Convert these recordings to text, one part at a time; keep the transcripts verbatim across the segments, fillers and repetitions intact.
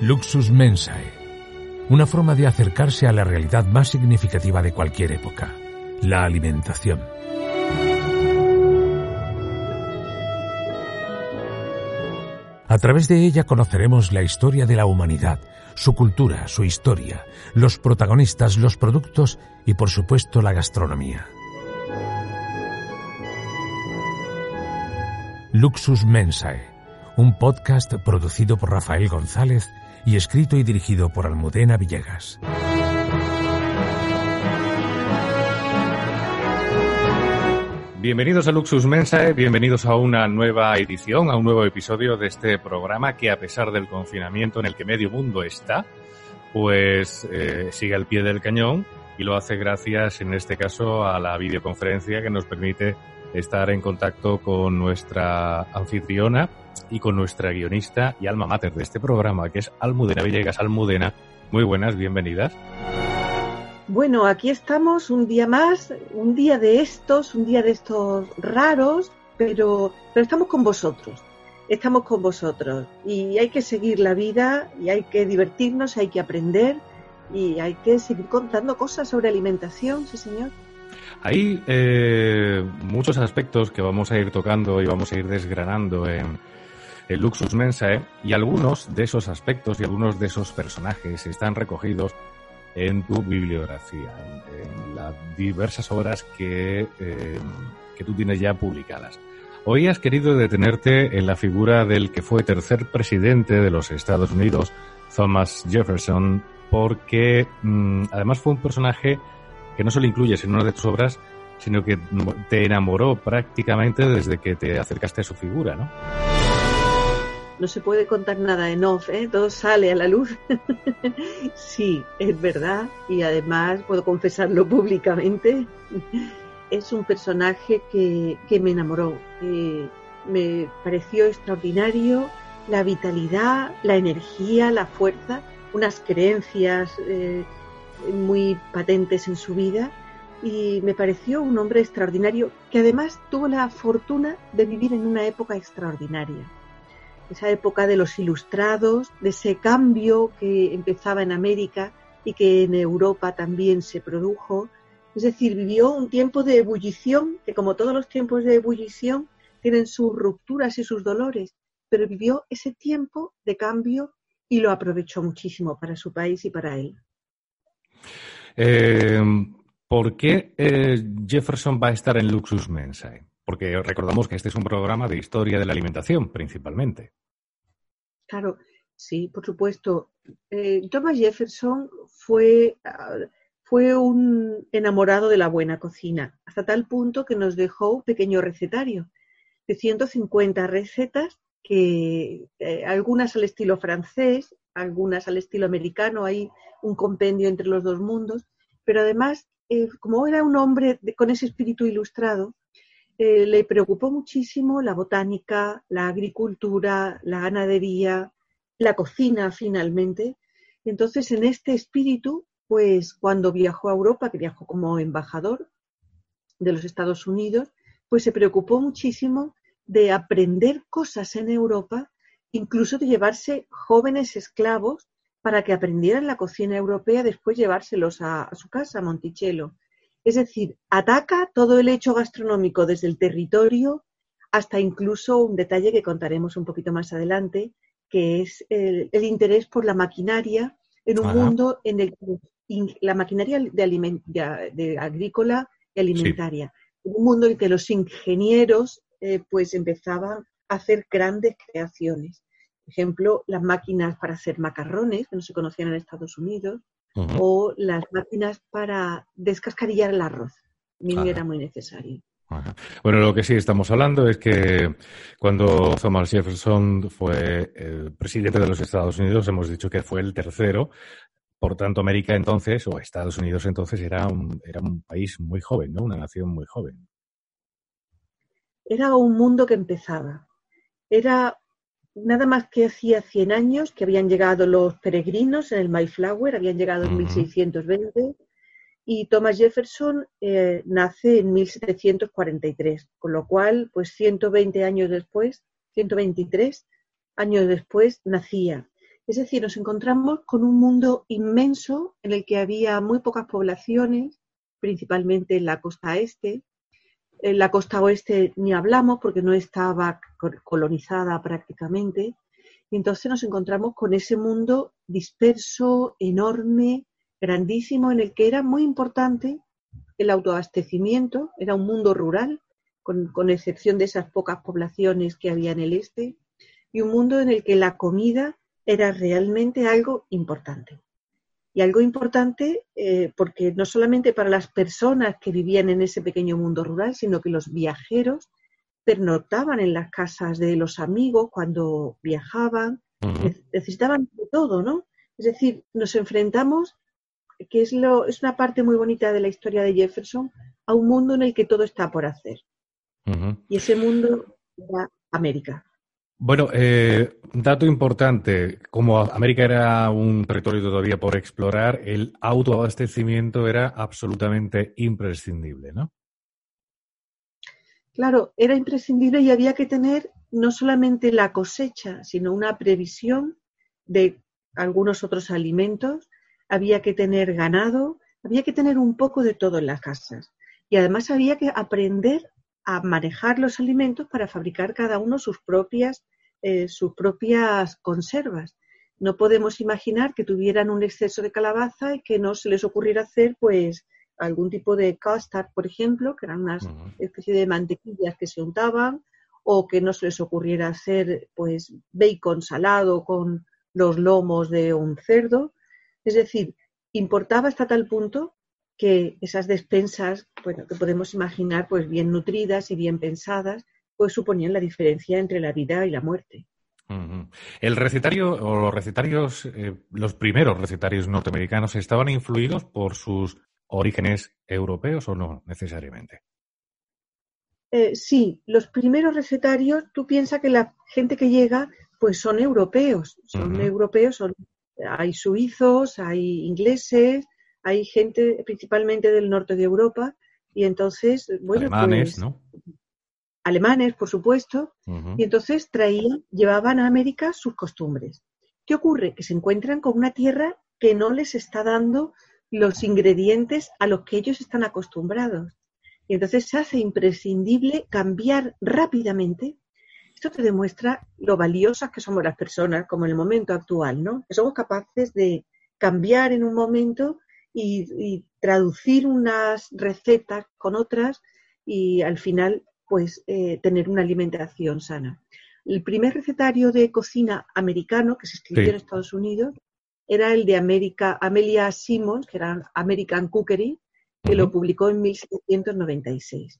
Luxus Mensae, una forma de acercarse a la realidad más significativa de cualquier época, la alimentación. A través de ella conoceremos la historia de la humanidad, su cultura, su historia, los protagonistas, los productos y, por supuesto, la gastronomía. Luxus Mensae, un podcast producido por Rafael González y escrito y dirigido por Almudena Villegas. Bienvenidos a Luxus Mensae, bienvenidos a una nueva edición, a un nuevo episodio de este programa que, a pesar del confinamiento en el que medio mundo está, pues eh, sigue al pie del cañón, y lo hace gracias, en este caso, a la videoconferencia que nos permite estar en contacto con nuestra anfitriona y con nuestra guionista y alma mater de este programa, que es Almudena Villegas. Almudena, muy buenas, bienvenidas. Bueno, aquí estamos un día más, un día de estos, un día de estos raros, pero, pero estamos con vosotros, estamos con vosotros, y hay que seguir la vida, y hay que divertirnos, hay que aprender, y hay que seguir contando cosas sobre alimentación, sí señor. Hay eh, muchos aspectos que vamos a ir tocando y vamos a ir desgranando en, en Luxus Mensae, y algunos de esos aspectos y algunos de esos personajes están recogidos en tu bibliografía, en, en las diversas obras que, eh, que tú tienes ya publicadas. Hoy has querido detenerte en la figura del que fue tercer presidente de los Estados Unidos, Thomas Jefferson, porque mmm, además fue un personaje que no solo incluyes en una de tus obras, sino que te enamoró prácticamente desde que te acercaste a su figura, ¿no? No se puede contar nada en off, ¿eh? Todo sale a la luz. Sí, es verdad, y además puedo confesarlo públicamente. Es un personaje que, que me enamoró. Eh, me pareció extraordinario la vitalidad, la energía, la fuerza, unas creencias Eh, muy patentes en su vida, y me pareció un hombre extraordinario que además tuvo la fortuna de vivir en una época extraordinaria, esa época de los ilustrados, de ese cambio que empezaba en América y que en Europa también se produjo. Es decir, vivió un tiempo de ebullición, que como todos los tiempos de ebullición tienen sus rupturas y sus dolores, pero vivió ese tiempo de cambio y lo aprovechó muchísimo para su país y para él. Eh, ¿Por qué eh, Jefferson va a estar en Luxus Mensae? Porque recordamos que este es un programa de historia de la alimentación, principalmente. Claro, sí, por supuesto. Eh, Thomas Jefferson fue, fue un enamorado de la buena cocina, hasta tal punto que nos dejó un pequeño recetario de ciento cincuenta recetas, que eh, algunas al estilo francés, algunas al estilo americano, hay un compendio entre los dos mundos, pero además, eh, como era un hombre de, con ese espíritu ilustrado, eh, le preocupó muchísimo la botánica, la agricultura, la ganadería, la cocina finalmente. Entonces, en este espíritu, pues cuando viajó a Europa, que viajó como embajador de los Estados Unidos, pues se preocupó muchísimo de aprender cosas en Europa, incluso de llevarse jóvenes esclavos para que aprendieran la cocina europea, después llevárselos a, a su casa, a Monticello. Es decir, ataca todo el hecho gastronómico desde el territorio hasta incluso un detalle que contaremos un poquito más adelante, que es el, el interés por la maquinaria en un Ajá. mundo en el que la maquinaria de, aliment, de, de agrícola y alimentaria, sí. Un mundo en el que los ingenieros eh, pues empezaban hacer grandes creaciones. Por ejemplo, las máquinas para hacer macarrones, que no se conocían en Estados Unidos, uh-huh. o las máquinas para descascarillar el arroz. A mí me era muy necesario. Ajá. Bueno, lo que sí estamos hablando es que cuando Thomas Jefferson fue eh, presidente de los Estados Unidos, hemos dicho que fue el tercero. Por tanto, América entonces, o Estados Unidos entonces, era un, era un país muy joven, ¿no? Una nación muy joven. Era un mundo que empezaba. Era nada más que hacía cien años que habían llegado los peregrinos en el Mayflower, habían llegado en mil seiscientos veinte, y Thomas Jefferson eh, nace en mil setecientos cuarenta y tres, con lo cual, pues ciento veinte años después, ciento veintitrés años después, nacía. Es decir, nos encontramos con un mundo inmenso en el que había muy pocas poblaciones, principalmente en la costa este. En la costa oeste ni hablamos porque no estaba colonizada prácticamente. Y entonces nos encontramos con ese mundo disperso, enorme, grandísimo, en el que era muy importante el autoabastecimiento. Era un mundo rural, con, con excepción de esas pocas poblaciones que había en el este, y un mundo en el que la comida era realmente algo importante. Y algo importante eh, porque no solamente para las personas que vivían en ese pequeño mundo rural, sino que los viajeros pernoctaban en las casas de los amigos cuando viajaban, necesitaban de todo, ¿no? Es decir, nos enfrentamos, que es, lo, es una parte muy bonita de la historia de Jefferson, a un mundo en el que todo está por hacer. Uh-huh. Y ese mundo era América. Bueno, eh, dato importante, como América era un territorio todavía por explorar, el autoabastecimiento era absolutamente imprescindible, ¿no? Claro, era imprescindible y había que tener no solamente la cosecha, sino una previsión de algunos otros alimentos, había que tener ganado, había que tener un poco de todo en las casas y además había que aprender a manejar los alimentos para fabricar cada uno sus propias, eh, sus propias conservas. No podemos imaginar que tuvieran un exceso de calabaza y que no se les ocurriera hacer pues algún tipo de custard, por ejemplo, que eran unas especie de mantequillas que se untaban, o que no se les ocurriera hacer pues bacon salado con los lomos de un cerdo. Es decir, importaba hasta tal punto que esas despensas, bueno, que podemos imaginar, pues bien nutridas y bien pensadas, pues suponían la diferencia entre la vida y la muerte. Uh-huh. El recetario, o los recetarios, eh, los primeros recetarios norteamericanos, ¿estaban influidos por sus orígenes europeos o no necesariamente? Eh, sí, los primeros recetarios, tú piensas que la gente que llega, pues son europeos, son uh-huh. europeos, son, hay suizos, hay ingleses, hay gente principalmente del norte de Europa y entonces, bueno, alemanes, pues, ¿no? Alemanes, por supuesto, uh-huh. y entonces traían, llevaban a América sus costumbres. ¿Qué ocurre? Que se encuentran con una tierra que no les está dando los ingredientes a los que ellos están acostumbrados. Y entonces se hace imprescindible cambiar rápidamente. Esto te demuestra lo valiosas que somos las personas, como en el momento actual, ¿no? Que somos capaces de cambiar en un momento Y, y traducir unas recetas con otras y al final pues eh, tener una alimentación sana. El primer recetario de cocina americano que se escribió sí. en Estados Unidos era el de America, Amelia Simmons, que era American Cookery, que uh-huh. lo publicó en mil setecientos noventa y seis.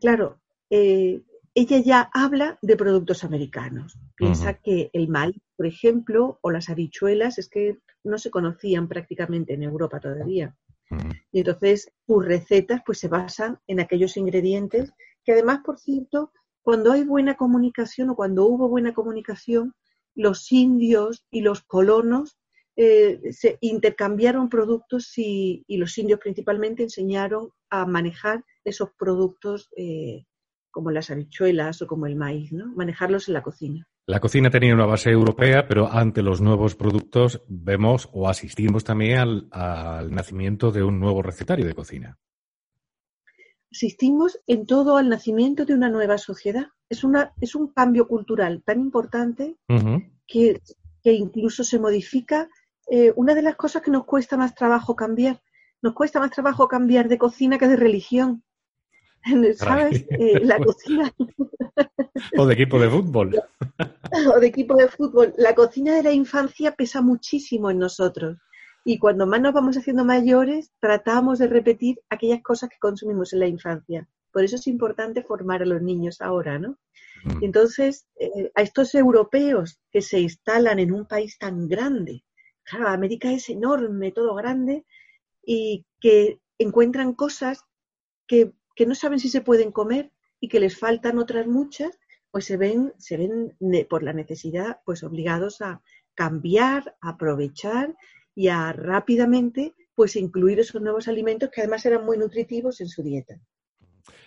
Claro, eh, ella ya habla de productos americanos. Piensa uh-huh. que el maíz, por ejemplo, o las habichuelas, es que no se conocían prácticamente en Europa todavía. Uh-huh. Y entonces sus recetas pues se basan en aquellos ingredientes que además, por cierto, cuando hay buena comunicación o cuando hubo buena comunicación, los indios y los colonos eh, se intercambiaron productos y, y los indios principalmente enseñaron a manejar esos productos eh, como las habichuelas o como el maíz, ¿no? Manejarlos en la cocina. La cocina tenía una base europea, pero ante los nuevos productos vemos o asistimos también al, al nacimiento de un nuevo recetario de cocina. Asistimos en todo al nacimiento de una nueva sociedad. Es, una, es un cambio cultural tan importante uh-huh. que, que incluso se modifica. Eh, una de las cosas que nos cuesta más trabajo cambiar. Nos cuesta más trabajo cambiar de cocina que de religión. ¿sabes? Eh, la cocina... o de equipo de fútbol. o de equipo de fútbol. La cocina de la infancia pesa muchísimo en nosotros. Y cuando más nos vamos haciendo mayores, tratamos de repetir aquellas cosas que consumimos en la infancia. Por eso es importante formar a los niños ahora, ¿no? Mm. Entonces, eh, a estos europeos que se instalan en un país tan grande, claro, América es enorme, todo grande, y que encuentran cosas que, que no saben si se pueden comer y que les faltan otras muchas, pues se ven, se ven ne, por la necesidad pues obligados a cambiar, a aprovechar y a rápidamente pues incluir esos nuevos alimentos que además eran muy nutritivos en su dieta.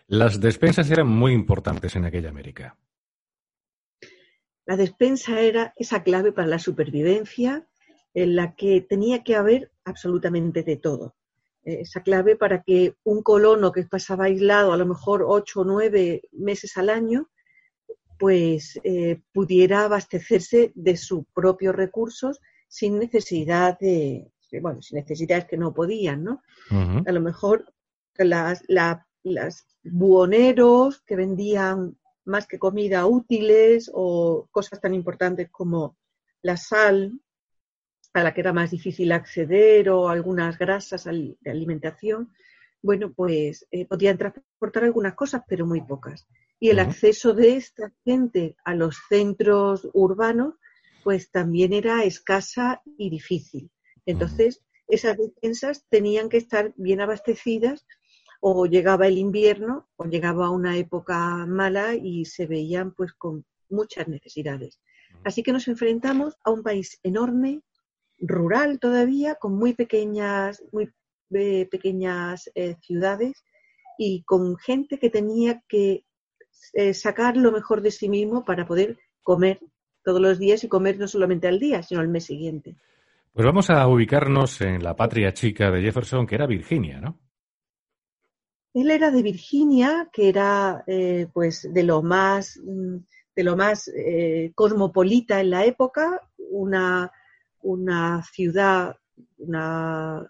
Las despensas eran muy importantes en aquella América. La despensa era esa clave para la supervivencia, en la que tenía que haber absolutamente de todo. Esa clave para que un colono que pasaba aislado a lo mejor ocho o nueve meses al año, pues eh, pudiera abastecerse de sus propios recursos sin necesidad de, bueno, sin necesidades que no podían, ¿no? Uh-huh. A lo mejor las... La, las buhoneros que vendían más que comida útiles o cosas tan importantes como la sal, a la que era más difícil acceder, o algunas grasas de alimentación, bueno, pues eh, podían transportar algunas cosas, pero muy pocas. Y el uh-huh. acceso de esta gente a los centros urbanos, pues también era escasa y difícil. Entonces, uh-huh. esas despensas tenían que estar bien abastecidas, o llegaba el invierno o llegaba una época mala y se veían pues con muchas necesidades. Así que nos enfrentamos a un país enorme, rural todavía, con muy pequeñas, muy eh, pequeñas eh, ciudades y con gente que tenía que eh, sacar lo mejor de sí mismo para poder comer todos los días y comer no solamente al día, sino al mes siguiente. Pues vamos a ubicarnos en la patria chica de Jefferson, que era Virginia, ¿no? Él era de Virginia, que era eh, pues de lo más de lo más eh, cosmopolita en la época, una una ciudad una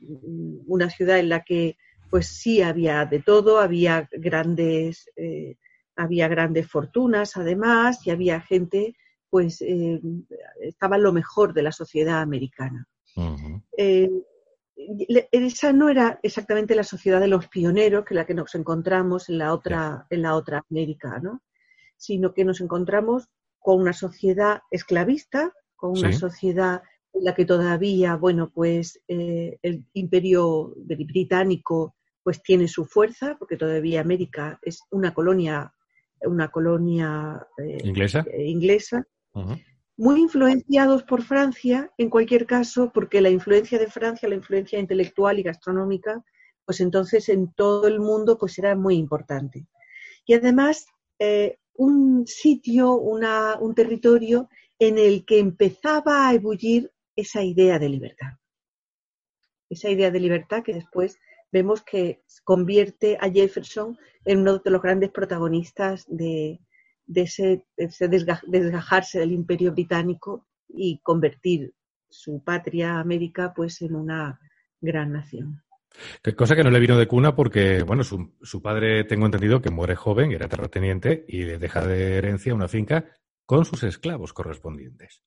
una ciudad en la que pues sí había de todo, había grandes eh, había grandes fortunas además y había gente pues eh, estaba lo mejor de la sociedad americana. Uh-huh. Eh, Esa no era exactamente la sociedad de los pioneros, que es la que nos encontramos en la otra, en la otra América, ¿no? Sino que nos encontramos con una sociedad esclavista, con una sí. sociedad en la que todavía, bueno, pues eh, el Imperio Británico pues tiene su fuerza, porque todavía América es una colonia, una colonia eh, inglesa, eh, inglesa. Uh-huh. Muy influenciados por Francia, en cualquier caso, porque la influencia de Francia, la influencia intelectual y gastronómica, pues entonces en todo el mundo pues era muy importante. Y además, eh, un sitio, una, un territorio en el que empezaba a ebullir esa idea de libertad. Esa idea de libertad que después vemos que convierte a Jefferson en uno de los grandes protagonistas de de ese, ese desgaj, desgajarse del Imperio Británico y convertir su patria América pues en una gran nación. Cosa que no le vino de cuna porque, bueno, su, su padre, tengo entendido, que muere joven, era terrateniente y le deja de herencia una finca con sus esclavos correspondientes.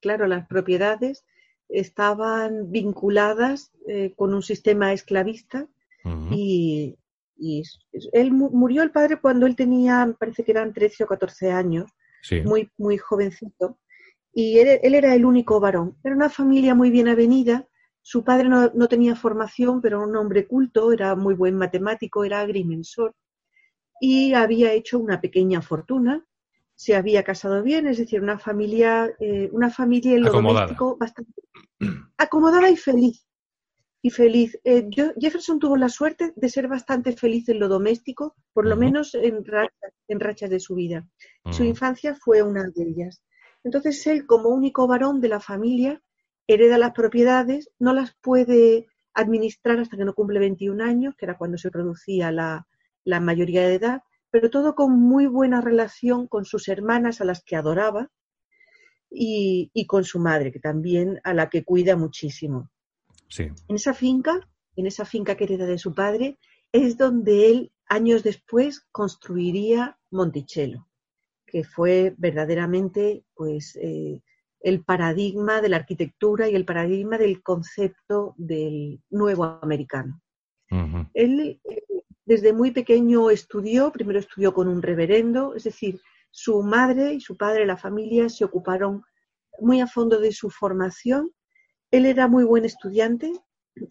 Claro, las propiedades estaban vinculadas eh, con un sistema esclavista. Uh-huh. y Y él murió el padre cuando él tenía, me parece que eran trece o catorce años, sí. muy muy jovencito, y él, él era el único varón. Era una familia muy bien avenida, su padre no, no tenía formación, pero era un hombre culto, era muy buen matemático, era agrimensor, y había hecho una pequeña fortuna, se había casado bien, es decir, una familia, eh, una familia en lo acomodada. Doméstico bastante acomodada y feliz. Y feliz. Eh, yo, Jefferson tuvo la suerte de ser bastante feliz en lo doméstico, por lo uh-huh. menos en rachas, en rachas de su vida. Uh-huh. Su infancia fue una de ellas. Entonces él, como único varón de la familia, hereda las propiedades, no las puede administrar hasta que no cumple veintiún años, que era cuando se producía la, la mayoría de edad, pero todo con muy buena relación con sus hermanas a las que adoraba y, y con su madre, que también a la que cuida muchísimo. Sí. En esa finca, en esa finca que hereda de su padre, es donde él, años después, construiría Monticello, que fue verdaderamente pues, eh, el paradigma de la arquitectura y el paradigma del concepto del nuevo americano. Uh-huh. Él eh, desde muy pequeño estudió, primero estudió con un reverendo, es decir, su madre y su padre, la familia, se ocuparon muy a fondo de su formación. Él era muy buen estudiante,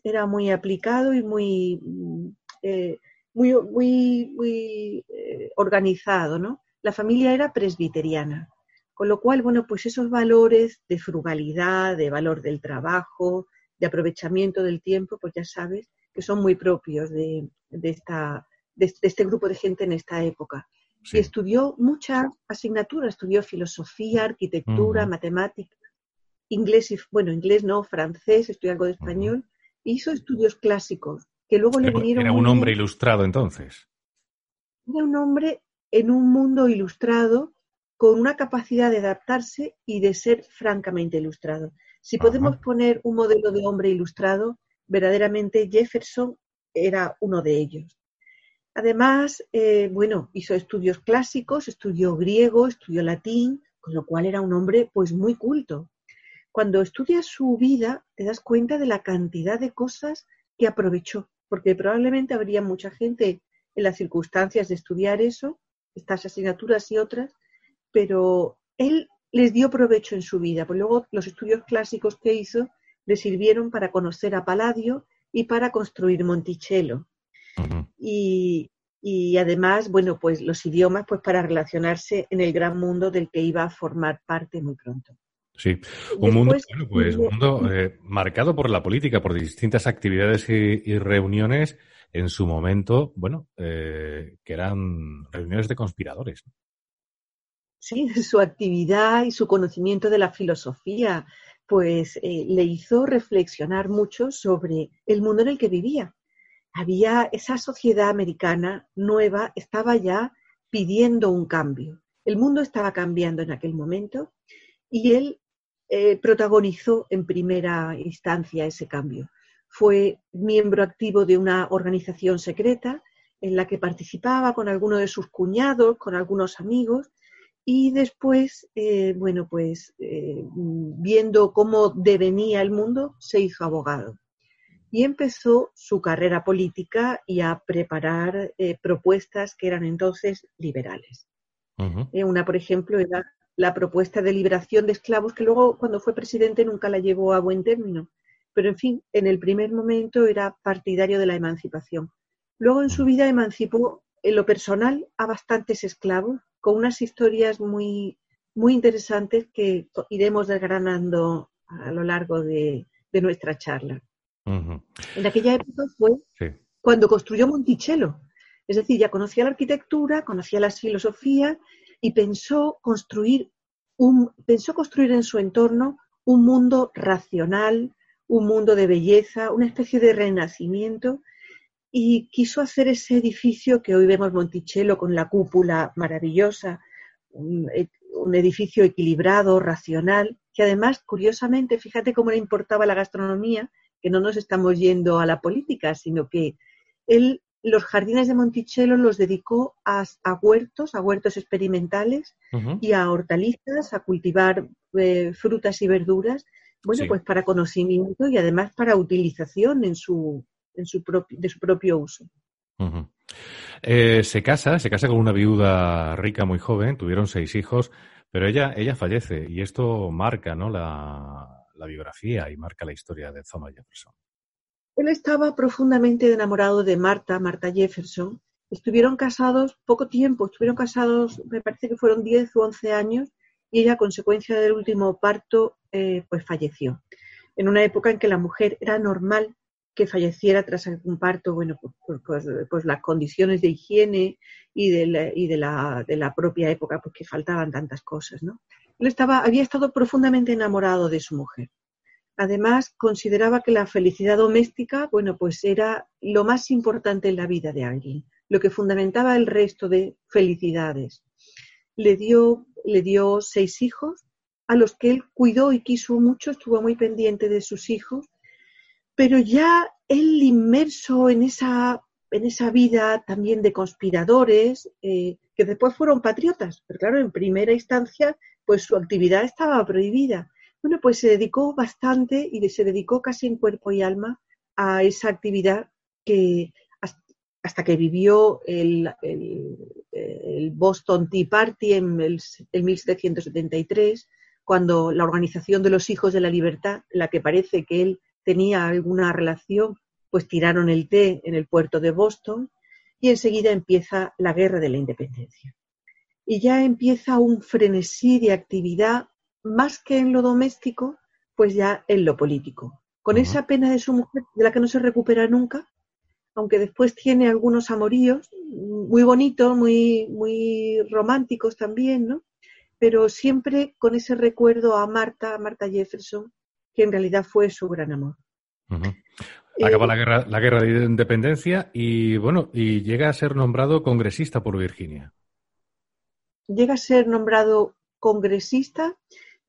era muy aplicado y muy, eh, muy, muy, muy eh, organizado, ¿no? La familia era presbiteriana, con lo cual, bueno, pues esos valores de frugalidad, de valor del trabajo, de aprovechamiento del tiempo, pues ya sabes que son muy propios de, de, esta, de, de este grupo de gente en esta época. Sí. Y estudió muchas asignaturas, estudió filosofía, arquitectura, uh-huh. matemáticas, inglés, y, bueno, inglés no, francés, estudió algo de español, uh-huh. hizo estudios clásicos, que luego le vinieron... Era un hombre muy... ilustrado, entonces. Era un hombre en un mundo ilustrado, con una capacidad de adaptarse y de ser francamente ilustrado. Si uh-huh. podemos poner un modelo de hombre ilustrado, verdaderamente Jefferson era uno de ellos. Además, eh, bueno, hizo estudios clásicos, estudió griego, estudió latín, con lo cual era un hombre pues muy culto. Cuando estudias su vida te das cuenta de la cantidad de cosas que aprovechó, porque probablemente habría mucha gente en las circunstancias de estudiar eso, estas asignaturas y otras, pero él les dio provecho en su vida. Pues luego los estudios clásicos que hizo le sirvieron para conocer a Palladio y para construir Monticello. Uh-huh. Y, y además, bueno, pues los idiomas pues para relacionarse en el gran mundo del que iba a formar parte muy pronto. Sí, un Después, mundo, bueno, pues, un mundo eh, marcado por la política, por distintas actividades y, y reuniones en su momento, bueno, eh, que eran reuniones de conspiradores. Sí, su actividad y su conocimiento de la filosofía, pues eh, le hizo reflexionar mucho sobre el mundo en el que vivía. Había esa sociedad americana nueva, estaba ya pidiendo un cambio. El mundo estaba cambiando en aquel momento y él eh, protagonizó en primera instancia ese cambio. Fue miembro activo de una organización secreta en la que participaba con algunos de sus cuñados, con algunos amigos y después, eh, bueno, pues eh, viendo cómo devenía el mundo, se hizo abogado. Y empezó su carrera política y a preparar eh, propuestas que eran entonces liberales. Uh-huh. Eh, una, por ejemplo, era la propuesta de liberación de esclavos, que luego, cuando fue presidente, nunca la llevó a buen término. Pero, en fin, en el primer momento era partidario de la emancipación. Luego, en su vida, emancipó, en lo personal, a bastantes esclavos, con unas historias muy, muy interesantes que iremos desgranando a lo largo de, de nuestra charla. Uh-huh. En aquella época fue sí. cuando construyó Monticello. Es decir, ya conocía la arquitectura, conocía la filosofía y pensó construir, un, pensó construir en su entorno un mundo racional, un mundo de belleza, una especie de renacimiento y quiso hacer ese edificio que hoy vemos Monticello con la cúpula maravillosa, un, un edificio equilibrado, racional, que además, curiosamente, fíjate cómo le importaba la gastronomía, que no nos estamos yendo a la política, sino que él los jardines de Monticello los dedicó a, a huertos, a huertos experimentales uh-huh. y a hortalizas, a cultivar eh, frutas y verduras, bueno, sí. pues para conocimiento y además para utilización en su, en su propi, de su propio uso. Uh-huh. Eh, se casa, se casa con una viuda rica muy joven, tuvieron seis hijos, pero ella, ella fallece y esto marca, ¿no?, la... la biografía y marca la historia de Thomas Jefferson. Él estaba profundamente enamorado de Martha, Martha Jefferson. Estuvieron casados poco tiempo, estuvieron casados, me parece que fueron diez u once años, y ella, a consecuencia del último parto, eh, pues falleció. En una época en que la mujer era normal que falleciera tras algún parto, bueno, pues, pues, pues las condiciones de higiene y, de la, y de, la, de la propia época, pues que faltaban tantas cosas, ¿no? Él estaba, había estado profundamente enamorado de su mujer. Además, consideraba que la felicidad doméstica, bueno, pues era lo más importante en la vida de alguien, lo que fundamentaba el resto de felicidades. Le dio, le dio seis hijos, a los que él cuidó y quiso mucho, estuvo muy pendiente de sus hijos, pero ya él inmerso en esa en esa vida también de conspiradores, eh, que después fueron patriotas, pero claro, en primera instancia, pues su actividad estaba prohibida. Bueno, pues se dedicó bastante y se dedicó casi en cuerpo y alma a esa actividad que hasta que vivió el, el, el Boston Tea Party en el en mil setecientos setenta y tres, cuando la organización de los Hijos de la Libertad, la que parece que él tenía alguna relación, pues tiraron el té en el puerto de Boston y enseguida empieza la Guerra de la Independencia. Y ya empieza un frenesí de actividad, más que en lo doméstico, pues ya en lo político. Con esa pena de su mujer, de la que no se recupera nunca, aunque después tiene algunos amoríos muy bonitos, muy, muy románticos también, ¿no? Pero siempre con ese recuerdo a Martha, a Martha Jefferson, que en realidad fue su gran amor. Uh-huh. Acaba eh, la guerra, la guerra de independencia y, bueno, y llega a ser nombrado congresista por Virginia. Llega a ser nombrado congresista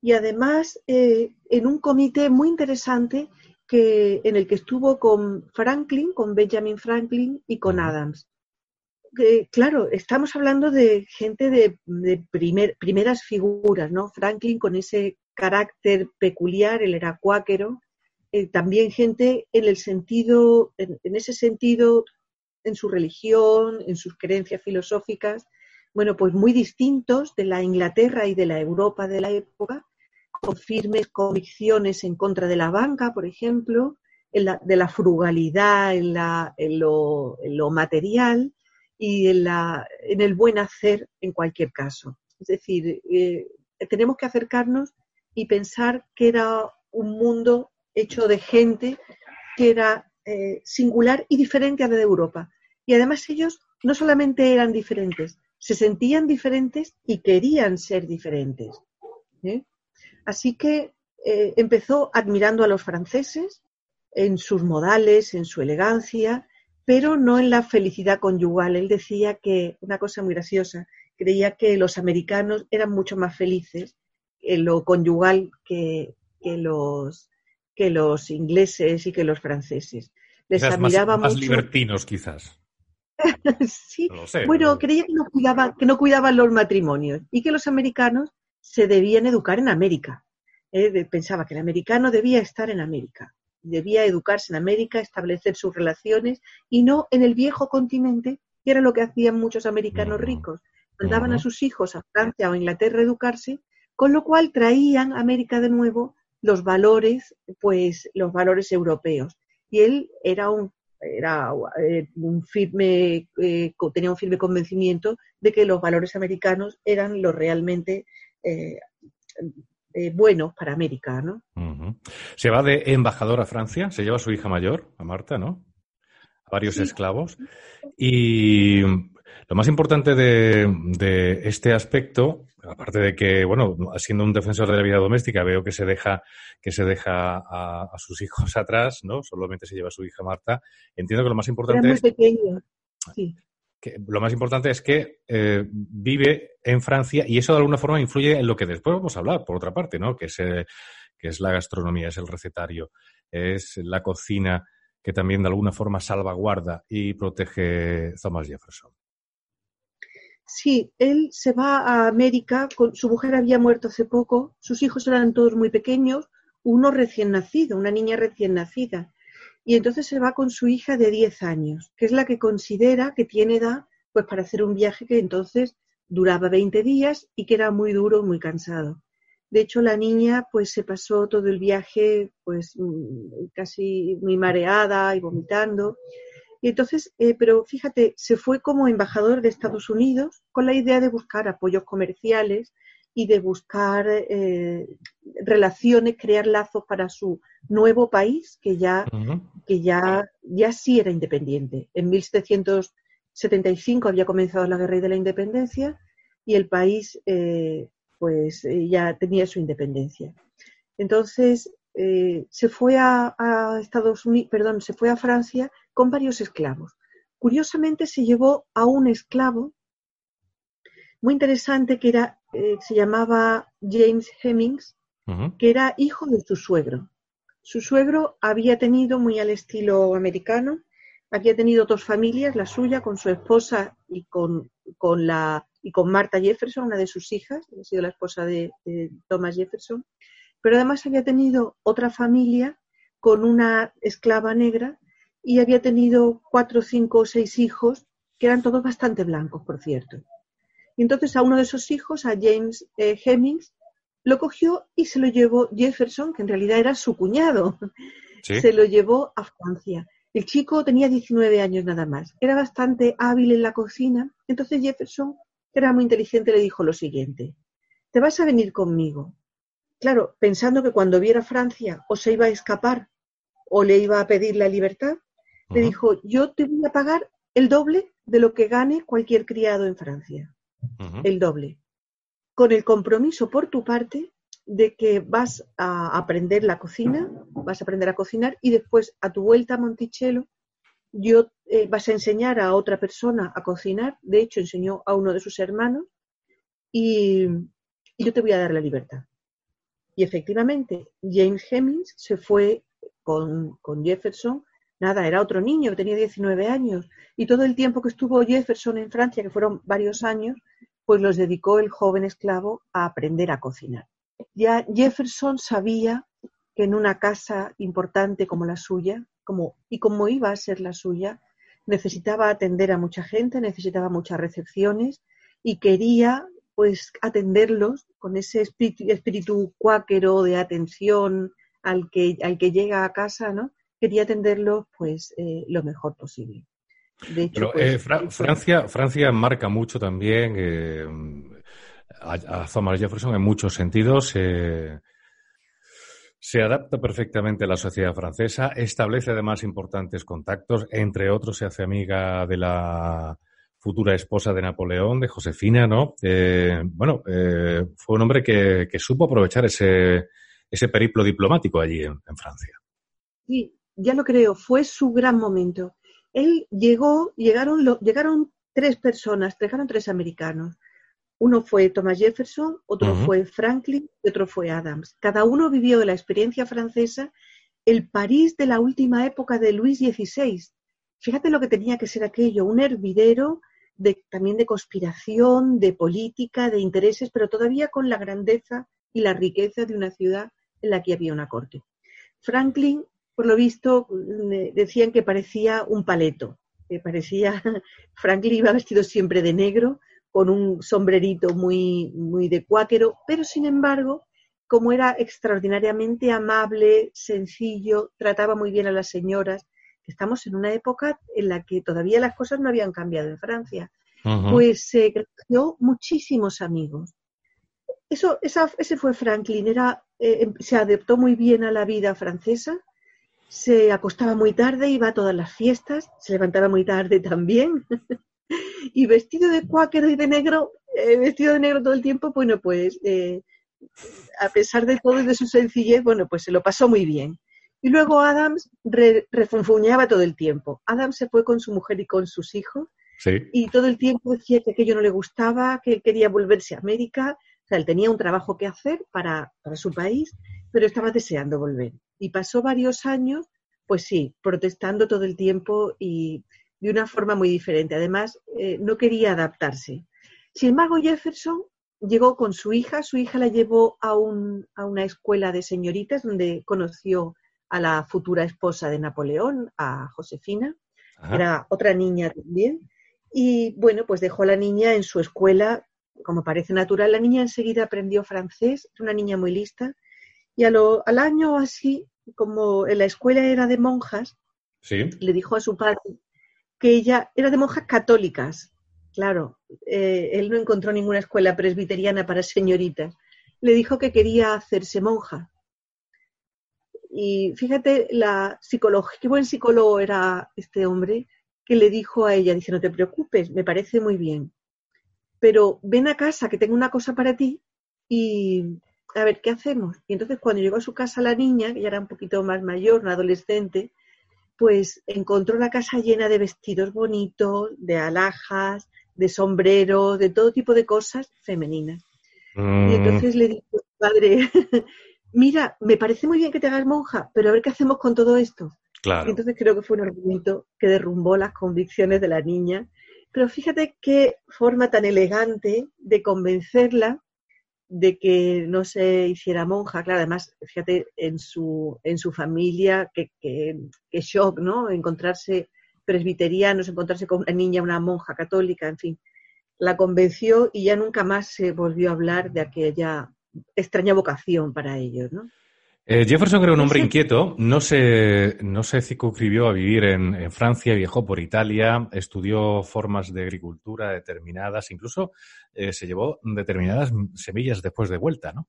y además eh, en un comité muy interesante que, en el que estuvo con Franklin, con Benjamin Franklin y con Adams. Eh, claro, estamos hablando de gente de, de primer, primeras figuras, ¿no? Franklin con ese carácter peculiar, él era cuáquero, eh, también gente en el sentido, en, en ese sentido, en su religión, en sus creencias filosóficas, bueno, pues muy distintos de la Inglaterra y de la Europa de la época, con firmes convicciones en contra de la banca, por ejemplo, en la, de la frugalidad, en, la, en, lo, en lo material y en, la, en el buen hacer en cualquier caso. Es decir, eh, tenemos que acercarnos y pensar que era un mundo hecho de gente que era eh, singular y diferente a la de Europa. Y además ellos no solamente eran diferentes, se sentían diferentes y querían ser diferentes, ¿eh? Así que eh, empezó admirando a los franceses en sus modales, en su elegancia, pero no en la felicidad conyugal. Él decía que, una cosa muy graciosa, creía que los americanos eran mucho más felices en lo conyugal que, que, los, que los ingleses y que los franceses. Les quizás admiraba más, mucho. Más libertinos, quizás. Sí, no lo sé, bueno, no... creía que no cuidaban, que no cuidaban los matrimonios y que los americanos se debían educar en América. Eh, pensaba que el americano debía estar en América, debía educarse en América, establecer sus relaciones y no en el viejo continente, que era lo que hacían muchos americanos ricos. Mandaban a sus hijos a Francia o a Inglaterra a educarse, con lo cual traían a América de nuevo los valores, pues los valores europeos. Y él era un era un firme eh, tenía un firme convencimiento de que los valores americanos eran los realmente Eh, eh, buenos para América, ¿no? Uh-huh. Se va de embajador a Francia, se lleva a su hija mayor, a Martha, ¿no? A varios sí. esclavos. Y lo más importante de, de este aspecto, aparte de que, bueno, siendo un defensor de la vida doméstica, veo que se deja, que se deja a, a sus hijos atrás, ¿no? Solamente se lleva a su hija Martha. Entiendo que lo más importante Era muy pequeño. Es... Sí. Que lo más importante es que eh, vive en Francia y eso de alguna forma influye en lo que después vamos a hablar, por otra parte, ¿no? Que es, eh, que es la gastronomía, es el recetario, es la cocina que también de alguna forma salvaguarda y protege Thomas Jefferson. Sí, él se va a América, con, su mujer había muerto hace poco, sus hijos eran todos muy pequeños, uno recién nacido, una niña recién nacida. Y entonces se va con su hija de diez años, que es la que considera que tiene edad pues para hacer un viaje que entonces duraba veinte días y que era muy duro, muy cansado. De hecho, la niña pues se pasó todo el viaje pues casi muy mareada y vomitando. Y entonces, eh, pero fíjate, se fue como embajador de Estados Unidos con la idea de buscar apoyos comerciales y de buscar eh, relaciones, crear lazos para su nuevo país, que ya, uh-huh. que ya, ya sí era independiente. En mil setecientos setenta y cinco había comenzado la Guerra de la Independencia y el país eh, pues eh, ya tenía su independencia. Entonces eh, se fue a, a Estados Unidos, perdón, se fue a Francia con varios esclavos. Curiosamente se llevó a un esclavo muy interesante que era eh, se llamaba James Hemings, uh-huh. que era hijo de su suegro. Su suegro había tenido, muy al estilo americano, Aquí ha tenido dos familias, la suya con su esposa y con, con la y con Martha Jefferson, una de sus hijas, que ha sido la esposa de, de Thomas Jefferson, pero además había tenido otra familia con una esclava negra y había tenido cuatro, cinco o seis hijos, que eran todos bastante blancos, por cierto. Y entonces a uno de esos hijos, a James eh, Hemings, lo cogió y se lo llevó Jefferson, que en realidad era su cuñado, ¿sí? Se lo llevó a Francia. El chico tenía diecinueve años nada más, era bastante hábil en la cocina, entonces Jefferson, que era muy inteligente, le dijo lo siguiente: te vas a venir conmigo. Claro, pensando que cuando viera Francia o se iba a escapar o le iba a pedir la libertad, uh-huh. Le dijo, yo te voy a pagar el doble de lo que gane cualquier criado en Francia, uh-huh. El doble, con el compromiso por tu parte de que vas a aprender la cocina, vas a aprender a cocinar y después a tu vuelta a Monticello yo, eh, vas a enseñar a otra persona a cocinar, de hecho enseñó a uno de sus hermanos y, y yo te voy a dar la libertad. Y efectivamente James Hemings se fue con, con Jefferson, nada, era otro niño, tenía diecinueve años y todo el tiempo que estuvo Jefferson en Francia, que fueron varios años, pues los dedicó el joven esclavo a aprender a cocinar. Ya Jefferson sabía que en una casa importante como la suya, como, y como iba a ser la suya, necesitaba atender a mucha gente, necesitaba muchas recepciones y quería pues atenderlos con ese espíritu, espíritu cuáquero de atención al que, al que llega a casa, ¿no? Quería atenderlos pues eh, lo mejor posible. De hecho, Pero, pues, eh, Fra- Francia, Francia marca mucho también eh, a, a Thomas Jefferson en muchos sentidos. Eh, se adapta perfectamente a la sociedad francesa, establece además importantes contactos, entre otros se hace amiga de la futura esposa de Napoleón, de Josefina, ¿no? Eh, bueno, eh, fue un hombre que, que supo aprovechar ese, ese periplo diplomático allí en, en Francia. Sí, ya lo creo, fue su gran momento. Él llegó, llegaron, lo, llegaron tres personas, llegaron tres americanos. Uno fue Thomas Jefferson, otro uh-huh. fue Franklin y otro fue Adams. Cada uno vivió de la experiencia francesa el París de la última época de Luis dieciséis. Fíjate lo que tenía que ser aquello, un hervidero de, también de conspiración, de política, de intereses, pero todavía con la grandeza y la riqueza de una ciudad en la que había una corte. Franklin, por lo visto, decían que parecía un paleto, que parecía, Franklin iba vestido siempre de negro, con un sombrerito muy, muy de cuáquero, pero sin embargo, como era extraordinariamente amable, sencillo, trataba muy bien a las señoras, estamos en una época en la que todavía las cosas no habían cambiado en Francia, uh-huh. pues se eh, creó muchísimos amigos. Eso, esa, ese fue Franklin, era, eh, se adaptó muy bien a la vida francesa, se acostaba muy tarde, iba a todas las fiestas, se levantaba muy tarde también... Y vestido de cuáquero y de negro, eh, vestido de negro todo el tiempo, bueno, pues eh, a pesar de todo y de su sencillez, bueno, pues se lo pasó muy bien. Y luego Adams re, refunfuñaba todo el tiempo. Adams se fue con su mujer y con sus hijos, sí. Y todo el tiempo decía que aquello no le gustaba, que él quería volverse a América. O sea, él tenía un trabajo que hacer para, para su país, pero estaba deseando volver. Y pasó varios años, pues sí, protestando todo el tiempo y... de una forma muy diferente. Además, eh, no quería adaptarse. Sin embargo, Jefferson llegó con su hija. Su hija la llevó a, un, a una escuela de señoritas donde conoció a la futura esposa de Napoleón, a Josefina. Ajá. Era otra niña también. Y, bueno, pues dejó a la niña en su escuela, como parece natural. La niña enseguida aprendió francés, una niña muy lista. Y a lo, al año así, como en la escuela era de monjas, ¿sí? Le dijo a su padre... que ella era de monjas católicas, claro, eh, él no encontró ninguna escuela presbiteriana para señoritas, le dijo que quería hacerse monja. Y fíjate, la psicología, qué buen psicólogo era este hombre, que le dijo a ella, dice, no te preocupes, me parece muy bien, pero ven a casa que tengo una cosa para ti y a ver qué hacemos. Y entonces cuando llegó a su casa la niña, que ya era un poquito más mayor, una adolescente, pues encontró la casa llena de vestidos bonitos, de alhajas, de sombreros, de todo tipo de cosas femeninas. Mm. Y entonces le dijo a su padre, mira, me parece muy bien que te hagas monja, pero a ver qué hacemos con todo esto. Claro. Y entonces creo que fue un argumento que derrumbó las convicciones de la niña. Pero fíjate qué forma tan elegante de convencerla de que no se hiciera monja. Claro, además, fíjate, en su, en su familia, qué que, que shock, ¿no? Encontrarse presbiterianos, encontrarse con una niña, una monja católica, en fin. La convenció y ya nunca más se volvió a hablar de aquella extraña vocación para ellos, ¿no? Eh, Jefferson era un hombre inquieto, no se, no se circunscribió a vivir en, en Francia, viajó por Italia, estudió formas de agricultura determinadas, incluso eh, se llevó determinadas semillas después de vuelta, ¿no?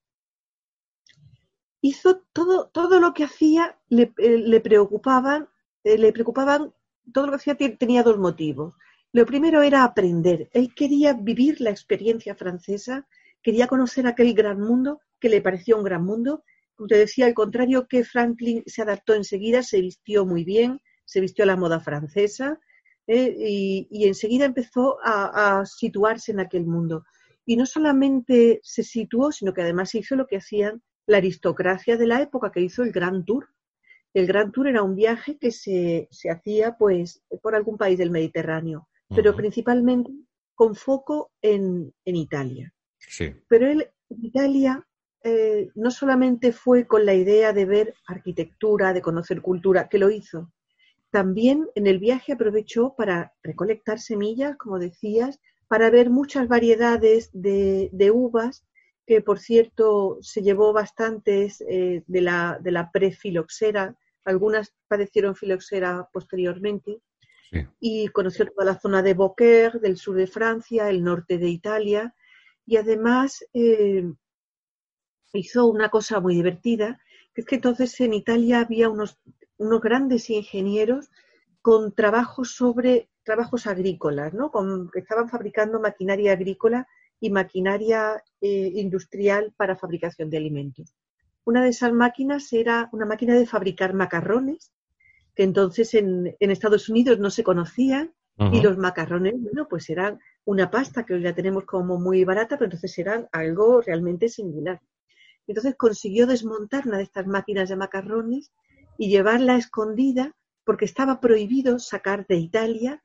Hizo todo, todo lo que hacía, le, eh, le preocupaban, eh, le preocupaban, todo lo que hacía t- tenía dos motivos. Lo primero era aprender, él quería vivir la experiencia francesa, quería conocer aquel gran mundo que le parecía un gran mundo. Te decía, al contrario que Franklin se adaptó enseguida, se vistió muy bien, se vistió a la moda francesa eh, y, y enseguida empezó a, a situarse en aquel mundo. Y no solamente se situó, sino que además hizo lo que hacían la aristocracia de la época, que hizo el Grand Tour. El Grand Tour era un viaje que se, se hacía pues por algún país del Mediterráneo, uh-huh. pero principalmente con foco en, en Italia. Sí. Pero él, en Italia... Eh, no solamente fue con la idea de ver arquitectura, de conocer cultura, que lo hizo. También en el viaje aprovechó para recolectar semillas, como decías, para ver muchas variedades de, de uvas, que por cierto se llevó bastantes eh, de la, de la prefiloxera, algunas padecieron filoxera posteriormente, sí. Y conoció toda la zona de Beaucaire, del sur de Francia, el norte de Italia, y además... Eh, hizo una cosa muy divertida, que es que entonces en Italia había unos, unos grandes ingenieros con trabajos sobre trabajos agrícolas, ¿no? Con, que estaban fabricando maquinaria agrícola y maquinaria eh, industrial para fabricación de alimentos. Una de esas máquinas era una máquina de fabricar macarrones, que entonces en, en Estados Unidos no se conocían, uh-huh. y los macarrones, bueno, pues eran una pasta que hoy la tenemos como muy barata, pero entonces eran algo realmente singular. Entonces consiguió desmontar una de estas máquinas de macarrones y llevarla a escondida porque estaba prohibido sacar de Italia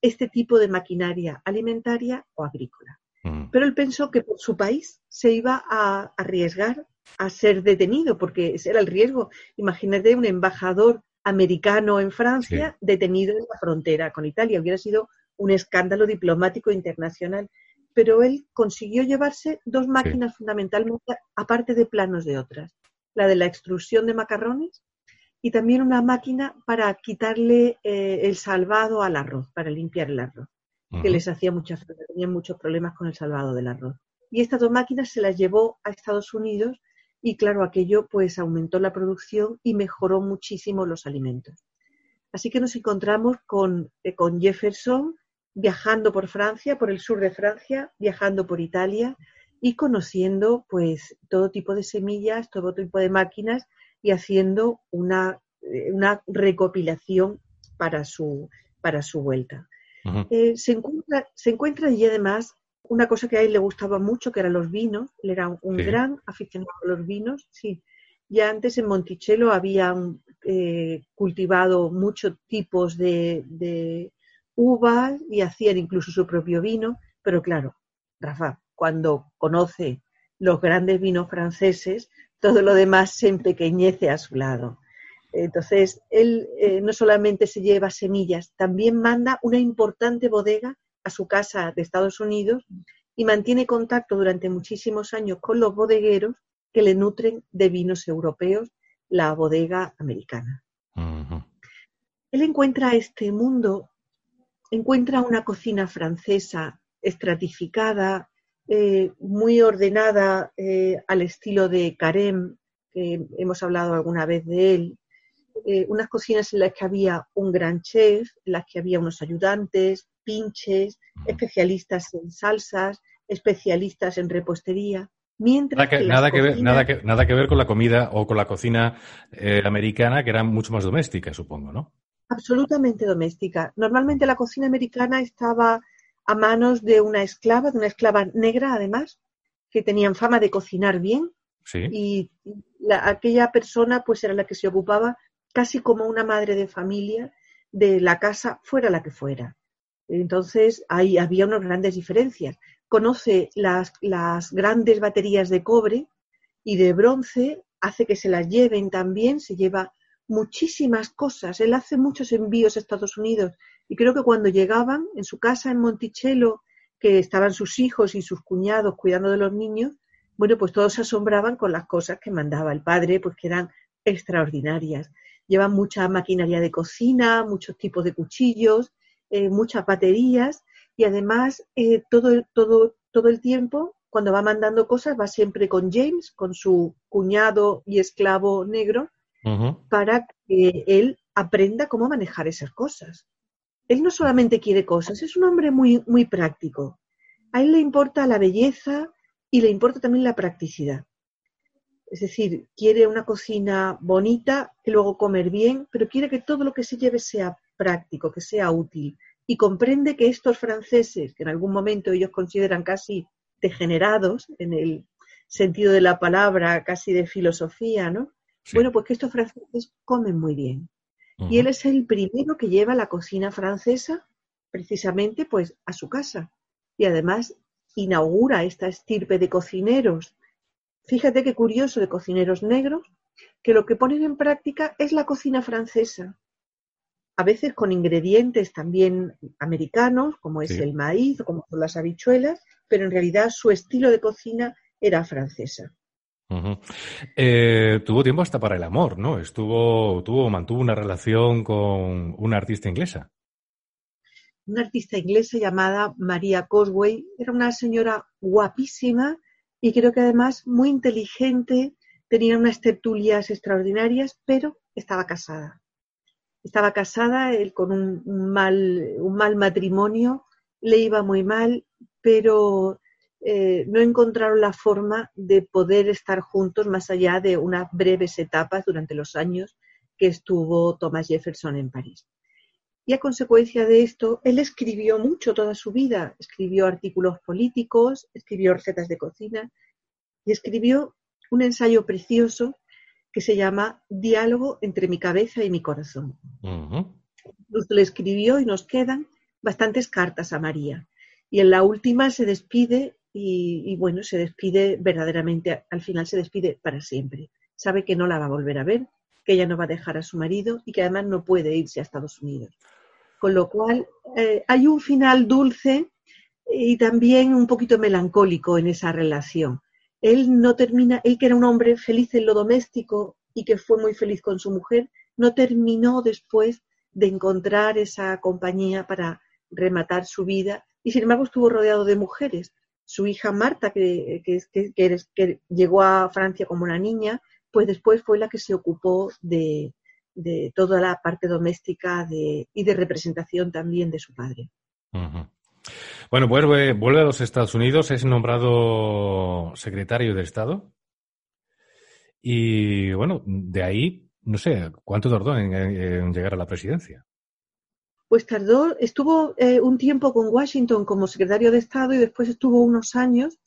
este tipo de maquinaria alimentaria o agrícola. Mm. Pero él pensó que por su país se iba a arriesgar a ser detenido porque ese era el riesgo. Imagínate un embajador americano en Francia sí. detenido en la frontera con Italia. Hubiera sido un escándalo diplomático internacional. Pero él consiguió llevarse dos máquinas sí. fundamentalmente, aparte de planos de otras. La de la extrusión de macarrones y también una máquina para quitarle eh, el salvado al arroz, para limpiar el arroz, uh-huh. que les hacía mucha falta, tenían muchos problemas con el salvado del arroz. Y estas dos máquinas se las llevó a Estados Unidos y claro, aquello pues aumentó la producción y mejoró muchísimo los alimentos. Así que nos encontramos con, eh, con Jefferson, viajando por Francia, por el sur de Francia, viajando por Italia y conociendo pues todo tipo de semillas, todo tipo de máquinas y haciendo una, una recopilación para su, para su vuelta. Uh-huh. Eh, se encuentra, se encuentra allí además una cosa que a él le gustaba mucho, que eran los vinos. Él era un sí. gran aficionado a los vinos, sí. Ya antes en Monticello habían eh, cultivado muchos tipos de... de uvas y hacían incluso su propio vino, pero claro, Rafa, cuando conoce los grandes vinos franceses, todo lo demás se empequeñece a su lado. Entonces, él eh, no solamente se lleva semillas, también manda una importante bodega a su casa de Estados Unidos y mantiene contacto durante muchísimos años con los bodegueros que le nutren de vinos europeos, la bodega americana. Uh-huh. Él encuentra este mundo... Encuentra una cocina francesa estratificada, eh, muy ordenada eh, al estilo de Carême, que eh, hemos hablado alguna vez de él. Eh, unas cocinas en las que había un gran chef, en las que había unos ayudantes, pinches, especialistas en salsas, especialistas en repostería. Mientras nada que, que, nada, cocinas... que ver, nada, que, nada que ver con la comida o con la cocina eh, americana, que era mucho más doméstica, supongo, ¿no? Absolutamente doméstica. Normalmente la cocina americana estaba a manos de una esclava, de una esclava negra además, que tenían fama de cocinar bien. Sí. Y la, aquella persona pues era la que se ocupaba casi como una madre de familia de la casa, fuera la que fuera. Entonces, ahí había unas grandes diferencias. Conoce las, las grandes baterías de cobre y de bronce, hace que se las lleven también, se lleva muchísimas cosas. Él hace muchos envíos a Estados Unidos y creo que cuando llegaban en su casa en Monticello, que estaban sus hijos y sus cuñados cuidando de los niños, bueno, pues todos se asombraban con las cosas que mandaba el padre, pues que eran extraordinarias. Llevan mucha maquinaria de cocina, muchos tipos de cuchillos, eh, muchas baterías y además eh, todo, todo, todo el tiempo cuando va mandando cosas va siempre con James, con su cuñado y esclavo negro, uh-huh, para que él aprenda cómo manejar esas cosas. Él no solamente quiere cosas, es un hombre muy, muy práctico. A él le importa la belleza y le importa también la practicidad. Es decir, quiere una cocina bonita, que luego comer bien, pero quiere que todo lo que se lleve sea práctico, que sea útil. Y comprende que estos franceses, que en algún momento ellos consideran casi degenerados, en el sentido de la palabra, casi de filosofía, ¿no? Sí. Bueno, pues que estos franceses comen muy bien. Uh-huh. Y él es el primero que lleva la cocina francesa, precisamente, pues, a su casa. Y además inaugura esta estirpe de cocineros. Fíjate qué curioso, de cocineros negros, que lo que ponen en práctica es la cocina francesa. A veces con ingredientes también americanos, como es sí. el maíz, como son las habichuelas, pero en realidad su estilo de cocina era francesa. Uh-huh. Eh, tuvo tiempo hasta para el amor, ¿no? Estuvo, tuvo, mantuvo una relación con una artista inglesa. Una artista inglesa llamada María Cosway. Era una señora guapísima y creo que además muy inteligente, tenía unas tertulias extraordinarias, pero estaba casada. Estaba casada, él con un mal, un mal matrimonio, le iba muy mal, pero eh, no encontraron la forma de poder estar juntos más allá de unas breves etapas durante los años que estuvo Thomas Jefferson en París. Y a consecuencia de esto, él escribió mucho toda su vida. Escribió artículos políticos, escribió recetas de cocina y escribió un ensayo precioso que se llama Diálogo entre mi cabeza y mi corazón. Uh-huh. Le escribió y nos quedan bastantes cartas a María. Y en la última se despide y, y bueno, se despide verdaderamente, al final se despide para siempre. Sabe que no la va a volver a ver, que ella no va a dejar a su marido y que además no puede irse a Estados Unidos. Con lo cual, eh, hay un final dulce y también un poquito melancólico en esa relación. Él no termina, él que era un hombre feliz en lo doméstico y que fue muy feliz con su mujer, no terminó después de encontrar esa compañía para rematar su vida y sin embargo estuvo rodeado de mujeres. Su hija Martha, que, que, que, que, que llegó a Francia como una niña, pues después fue la que se ocupó de, de toda la parte doméstica de, y de representación también de su padre. Uh-huh. Bueno, vuelve, vuelve a los Estados Unidos, es nombrado secretario de Estado y, bueno, de ahí, no sé, ¿cuánto tardó en, en llegar a la presidencia? Pues tardó, estuvo eh, un tiempo con Washington como secretario de Estado y después estuvo unos años,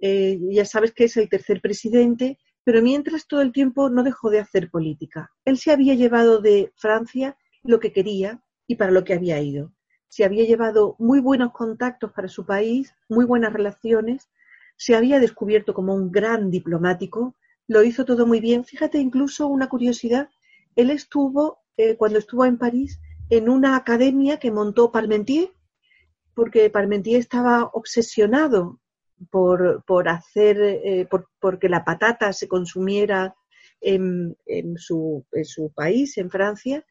eh, ya sabes que es el tercer presidente, pero mientras todo el tiempo no dejó de hacer política. Él se había llevado de Francia lo que quería y para lo que había ido. Se había llevado muy buenos contactos para su país, muy buenas relaciones, se había descubierto como un gran diplomático, lo hizo todo muy bien. Fíjate, incluso una curiosidad, él estuvo, eh, cuando estuvo en París, en una academia que montó Parmentier, porque Parmentier estaba obsesionado Por, por hacer, eh, por, porque la patata se consumiera en, en, su, en su país, en Francia.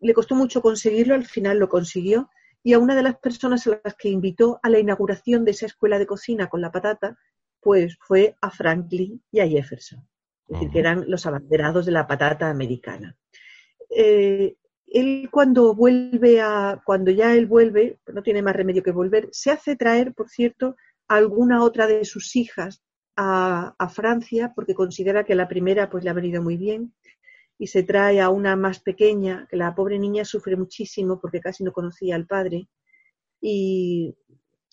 Le costó mucho conseguirlo, al final lo consiguió. Y a una de las personas a las que invitó a la inauguración de esa escuela de cocina con la patata, pues fue a Franklin y a Jefferson. Es decir, que eran los abanderados de la patata americana. Eh, Él cuando vuelve a, cuando ya él vuelve, no tiene más remedio que volver, se hace traer, por cierto, alguna otra de sus hijas a, a Francia, porque considera que la primera pues le ha venido muy bien, y se trae a una más pequeña, que la pobre niña sufre muchísimo porque casi no conocía al padre, y,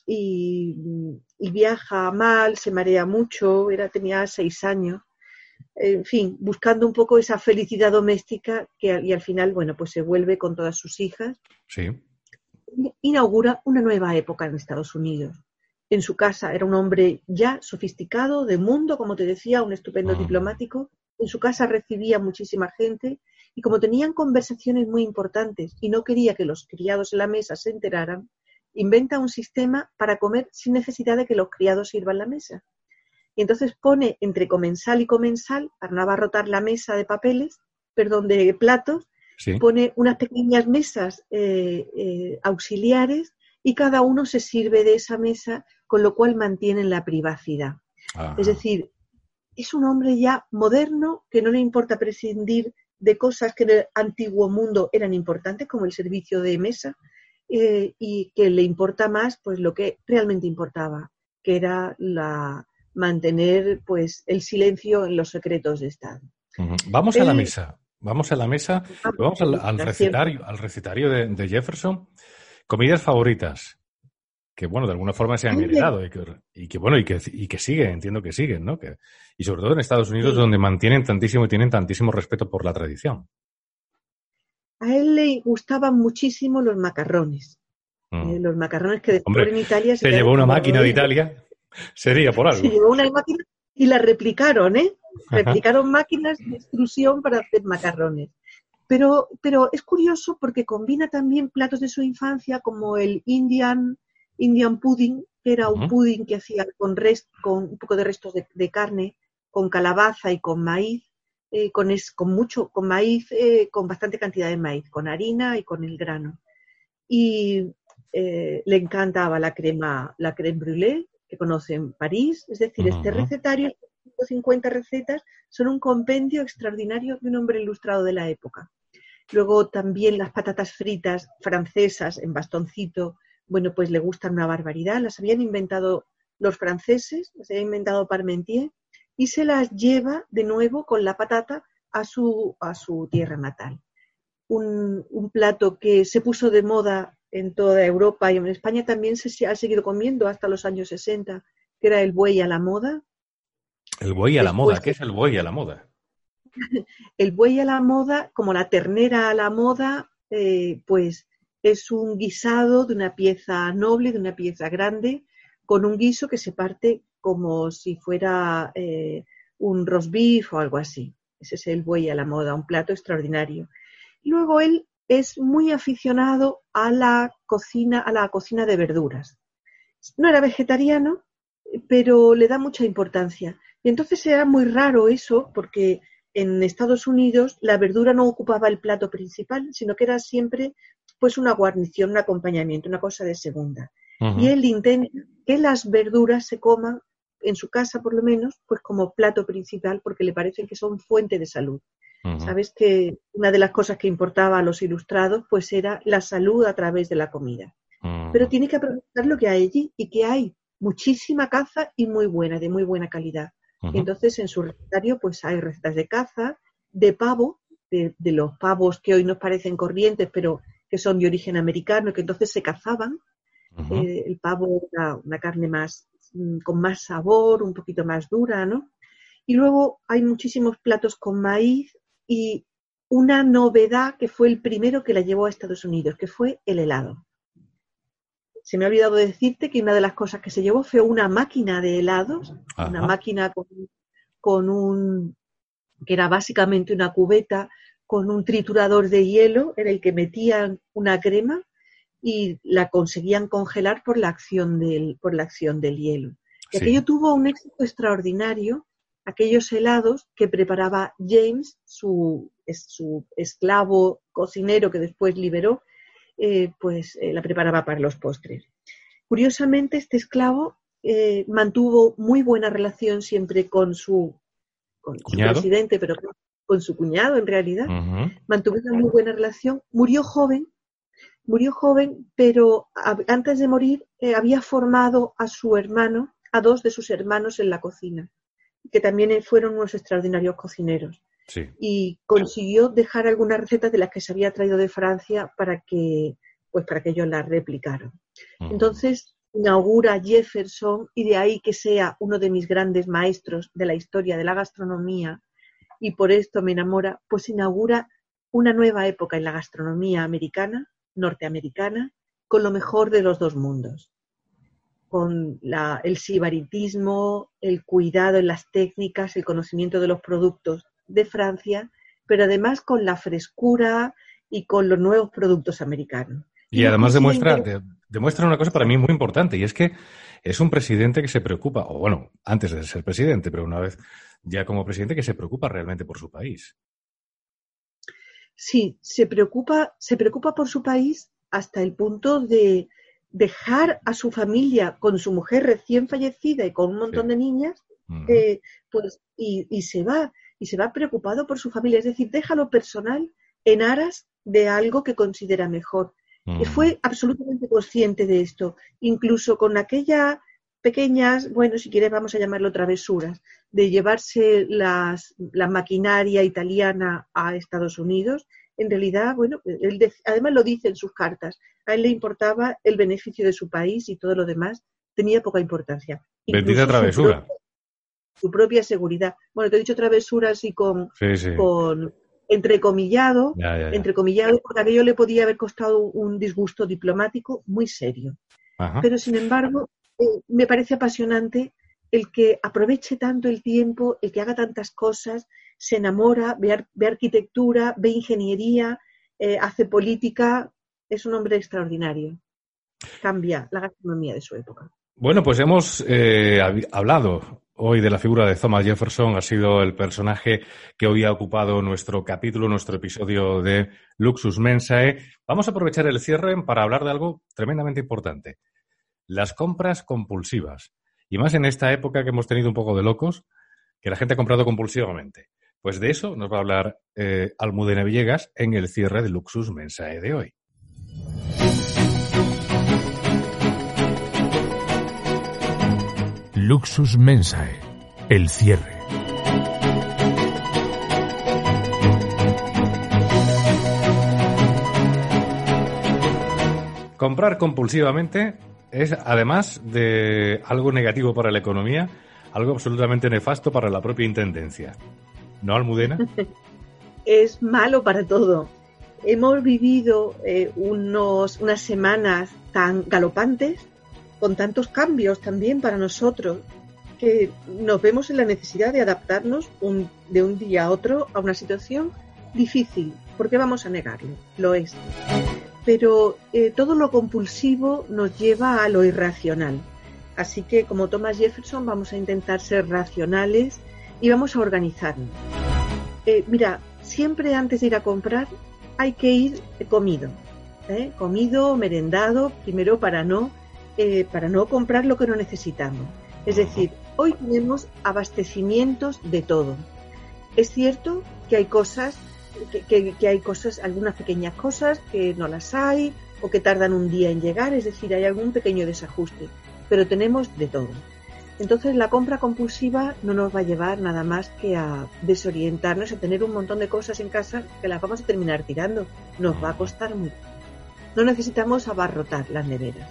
y, y viaja mal, se marea mucho, era, tenía seis años, en fin, buscando un poco esa felicidad doméstica que, y al final, bueno, pues se vuelve con todas sus hijas. Sí. Inaugura una nueva época en Estados Unidos. En su casa era un hombre ya sofisticado, de mundo, como te decía, un estupendo ah. diplomático. En su casa recibía muchísima gente y como tenían conversaciones muy importantes y no quería que los criados en la mesa se enteraran, inventa un sistema para comer sin necesidad de que los criados sirvan la mesa. Y entonces pone entre comensal y comensal, para no abarrotar la mesa de papeles, perdón, de platos, sí. pone unas pequeñas mesas eh, eh, auxiliares y cada uno se sirve de esa mesa, con lo cual mantienen la privacidad. Ajá. Es decir, es un hombre ya moderno que no le importa prescindir de cosas que en el antiguo mundo eran importantes, como el servicio de mesa, eh, y que le importa más pues lo que realmente importaba, que era la mantener pues el silencio en los secretos de Estado. Uh-huh. Vamos eh, a la mesa, vamos a la mesa, vamos, vamos al, al recetario, al recetario de, de Jefferson. Comidas favoritas, que bueno, de alguna forma se han heredado y que, y que bueno, y que, y que sigue, entiendo que siguen, ¿no? Que, y sobre todo en Estados Unidos, sí. donde mantienen tantísimo y tienen tantísimo respeto por la tradición. A él le gustaban muchísimo los macarrones. Mm. Eh, los macarrones que después Hombre, en Italia... Se, se llevó una máquina de Italia, sería por algo. Se llevó una máquina y la replicaron, ¿eh? Replicaron Ajá. máquinas de extrusión para hacer macarrones. Pero, pero es curioso porque combina también platos de su infancia como el Indian, Indian pudding, que era un uh-huh. pudding que hacía con, rest, con un poco de restos de, de carne, con calabaza y con maíz, eh, con, es, con mucho, con maíz, eh, con bastante cantidad de maíz, con harina y con el grano. Y eh, le encantaba la crema, la crème brûlée, que conoce en París, es decir, uh-huh. este recetario, ciento cincuenta recetas, son un compendio extraordinario de un hombre ilustrado de la época. Luego también las patatas fritas francesas en bastoncito, bueno, pues le gustan una barbaridad. Las habían inventado los franceses, las había inventado Parmentier, y se las lleva de nuevo con la patata a su, a su tierra natal. Un, un plato que se puso de moda en toda Europa y en España también se ha seguido comiendo hasta los años sesenta, que era el buey a la moda. El buey a la Después, moda, ¿qué es el buey a la moda? El buey a la moda, como la ternera a la moda, eh, pues es un guisado de una pieza noble, de una pieza grande, con un guiso que se parte como si fuera eh, un roast beef o algo así. Ese es el buey a la moda, un plato extraordinario. Luego él es muy aficionado a la cocina, a la cocina de verduras. No era vegetariano, pero le da mucha importancia. Y entonces era muy raro eso, porque en Estados Unidos la verdura no ocupaba el plato principal, sino que era siempre pues una guarnición, un acompañamiento, una cosa de segunda. Uh-huh. Y él intenta que las verduras se coman, en su casa por lo menos, pues como plato principal, porque le parece que son fuente de salud. Uh-huh. Sabes que una de las cosas que importaba a los ilustrados pues era la salud a través de la comida. Uh-huh. Pero tiene que aprovechar lo que hay allí y que hay muchísima caza y muy buena, de muy buena calidad. Uh-huh. Entonces en su recetario pues hay recetas de caza, de pavo, de, de los pavos que hoy nos parecen corrientes pero que son de origen americano, que entonces se cazaban. Uh-huh. eh, el pavo era una carne más con más sabor, un poquito más dura, ¿no? Y luego hay muchísimos platos con maíz y una novedad que fue el primero que la llevó a Estados Unidos, que fue el helado. Se me ha olvidado decirte que una de las cosas que se llevó fue una máquina de helados, Ajá. una máquina con, con un, que era básicamente una cubeta con un triturador de hielo en el que metían una crema y la conseguían congelar por la acción del, por la acción del hielo. Y sí. aquello tuvo un éxito extraordinario, aquellos helados que preparaba James, su, su esclavo cocinero que después liberó, Eh, pues eh, la preparaba para los postres. Curiosamente, este esclavo eh, mantuvo muy buena relación siempre con su, con su presidente, pero con su cuñado en realidad. Uh-huh. Mantuvo una muy buena relación. Murió joven, murió joven, pero a, antes de morir eh, había formado a su hermano, a dos de sus hermanos en la cocina, que también fueron unos extraordinarios cocineros. Sí. Y consiguió dejar algunas recetas de las que se había traído de Francia para que, pues para que ellos las replicaran. Uh-huh. Entonces inaugura Jefferson, y de ahí que sea uno de mis grandes maestros de la historia de la gastronomía, y por esto me enamora, pues inaugura una nueva época en la gastronomía americana, norteamericana, con lo mejor de los dos mundos, con la, el sibaritismo, el cuidado en las técnicas, el conocimiento de los productos de Francia, pero además con la frescura y con los nuevos productos americanos. Y, y además demuestra, inter... de, demuestra una cosa para mí muy importante, y es que es un presidente que se preocupa, o bueno, antes de ser presidente, pero una vez ya como presidente, que se preocupa realmente por su país. Sí, se preocupa, se preocupa por su país hasta el punto de dejar a su familia con su mujer recién fallecida y con un montón sí. de niñas, uh-huh. eh, pues y, y se va, y se va preocupado por su familia, es decir, deja lo personal en aras de algo que considera mejor. Uh-huh. Y fue absolutamente consciente de esto, incluso con aquella pequeñas, bueno, si quieres vamos a llamarlo travesuras, de llevarse las, la maquinaria italiana a Estados Unidos. En realidad, bueno, él de, además lo dice en sus cartas, a él le importaba el beneficio de su país y todo lo demás tenía poca importancia. Bendita travesura. Su propia, su propia seguridad. Bueno, te he dicho travesura así con, sí, sí. con entrecomillado, ya, ya, ya. entrecomillado, porque aquello le podía haber costado un disgusto diplomático muy serio. Ajá. Pero sin embargo... me parece apasionante el que aproveche tanto el tiempo, el que haga tantas cosas, se enamora, ve, ar- ve arquitectura, ve ingeniería, eh, hace política. Es un hombre extraordinario. Cambia la gastronomía de su época. Bueno, pues hemos eh, hablado hoy de la figura de Thomas Jefferson. Ha sido el personaje que hoy ha ocupado nuestro capítulo, nuestro episodio de Luxus Mensae. Vamos a aprovechar el cierre para hablar de algo tremendamente importante. Las compras compulsivas, y más en esta época que hemos tenido un poco de locos, que la gente ha comprado compulsivamente. Pues de eso nos va a hablar eh, Almudena Villegas en el cierre de Luxus Mensae de hoy. Luxus Mensae, el cierre. Comprar compulsivamente... es, además de algo negativo para la economía, algo absolutamente nefasto para la propia intendencia. ¿No, Almudena? Es malo para todo. Hemos vivido eh, unos, unas semanas tan galopantes, con tantos cambios también para nosotros, que nos vemos en la necesidad de adaptarnos un, de un día a otro a una situación difícil. ¿Por qué vamos a negarlo? Lo es. Pero eh, todo lo compulsivo nos lleva a lo irracional. Así que, como Thomas Jefferson, vamos a intentar ser racionales y vamos a organizarnos. Eh, mira, siempre antes de ir a comprar hay que ir comido. ¿eh? Comido, merendado, primero para no, eh, para no comprar lo que no necesitamos. Es decir, hoy tenemos abastecimientos de todo. Es cierto que hay cosas... Que, que, que hay cosas, algunas pequeñas cosas que no las hay o que tardan un día en llegar, es decir, hay algún pequeño desajuste, pero tenemos de todo. Entonces la compra compulsiva no nos va a llevar nada más que a desorientarnos, a tener un montón de cosas en casa que las vamos a terminar tirando, nos va a costar mucho. No necesitamos abarrotar las neveras.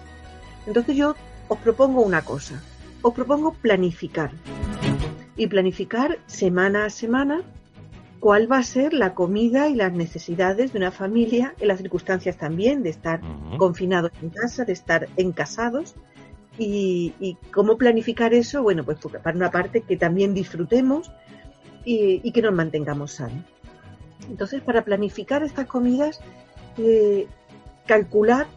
Entonces yo os propongo una cosa, os propongo planificar y planificar semana a semana cuál va a ser la comida y las necesidades de una familia en las circunstancias también de estar uh-huh. confinados en casa, de estar encasados y, y cómo planificar eso, bueno, pues para una parte que también disfrutemos y, y que nos mantengamos sanos. Entonces, para planificar estas comidas, eh, calcular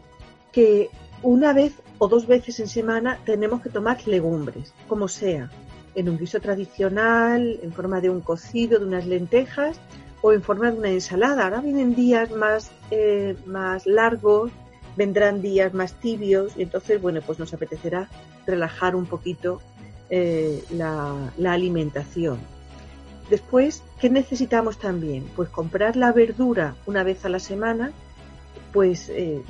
que una vez o dos veces en semana tenemos que tomar legumbres, como sea, en un guiso tradicional, en forma de un cocido, de unas lentejas o en forma de una ensalada. Ahora vienen días más, eh, más largos, vendrán días más tibios y entonces, bueno, pues nos apetecerá relajar un poquito eh, la, la alimentación. Después, ¿qué necesitamos también? Pues comprar la verdura una vez a la semana, pues eh,